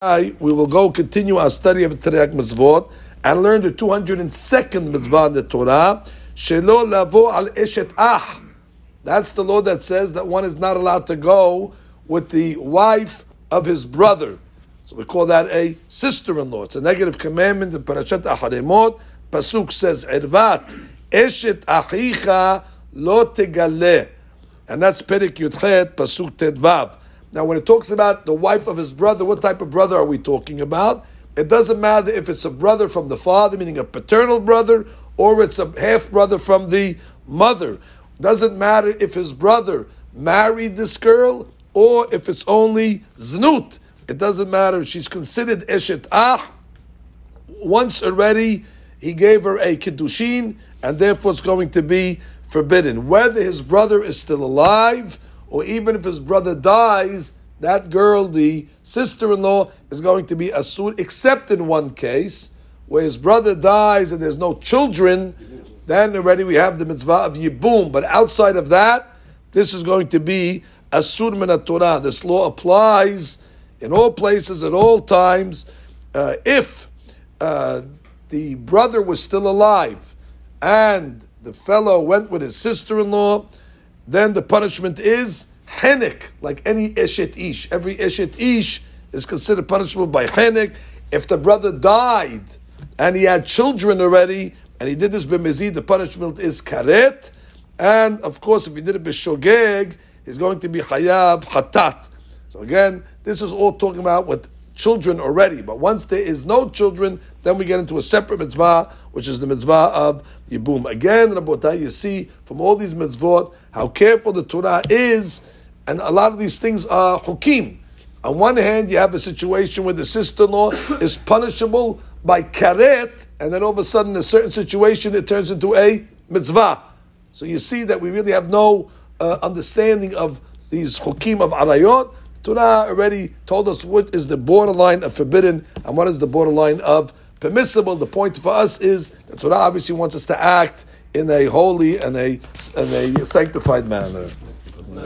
We will continue our study of Taryag Mitzvot and learn the 202nd mitzvah in the Torah, She'lo lavo al eshet ach. That's the law that says that one is not allowed to go with the wife of his brother. So we call that a sister-in-law. It's a negative commandment in Parashat Ahademot. Pasuk says, Ervat eshet achicha lo tegaleh. And that's Perik Yudchet, Pasuk Tedvav. Now, when it talks about the wife of his brother, what type of brother are we talking about? It doesn't matter if it's a brother from the father, meaning a paternal brother, or it's a half-brother from the mother. It doesn't matter if his brother married this girl, or if it's only znut. It doesn't matter. She's considered eshet ah. Once already, he gave her a kiddushin, and therefore it's going to be forbidden. Whether his brother is still alive, or even if his brother dies, that girl, the sister-in-law, is going to be asur, except in one case, where his brother dies and there's no children, then already we have the mitzvah of yibum. But outside of that, this is going to be asur min ha-Torah. This law applies in all places, at all times. If the brother was still alive and the fellow went with his sister-in-law, then the punishment is Chenek, like any Eshet Ish. Every Eshet Ish is considered punishable by Chenek. If the brother died and he had children already, and he did this b'mezid, the punishment is Karet. And of course, if he did it b'shogeg, he's going to be Chayav Chatat. So again, this is all talking about with children already. But once there is no children, then we get into a separate mitzvah, which is the mitzvah of Yibum. Again, Rabotai, you see from all these mitzvot how careful the Torah is, and a lot of these things are chukim. On one hand, you have a situation where the sister-in-law is punishable by karet, and then all of a sudden, in a certain situation, it turns into a mitzvah. So you see that we really have no understanding of these chukim of arayot. Torah already told us what is the borderline of forbidden and what is the borderline of permissible. The point for us is that Torah obviously wants us to act in a holy and a sanctified manner.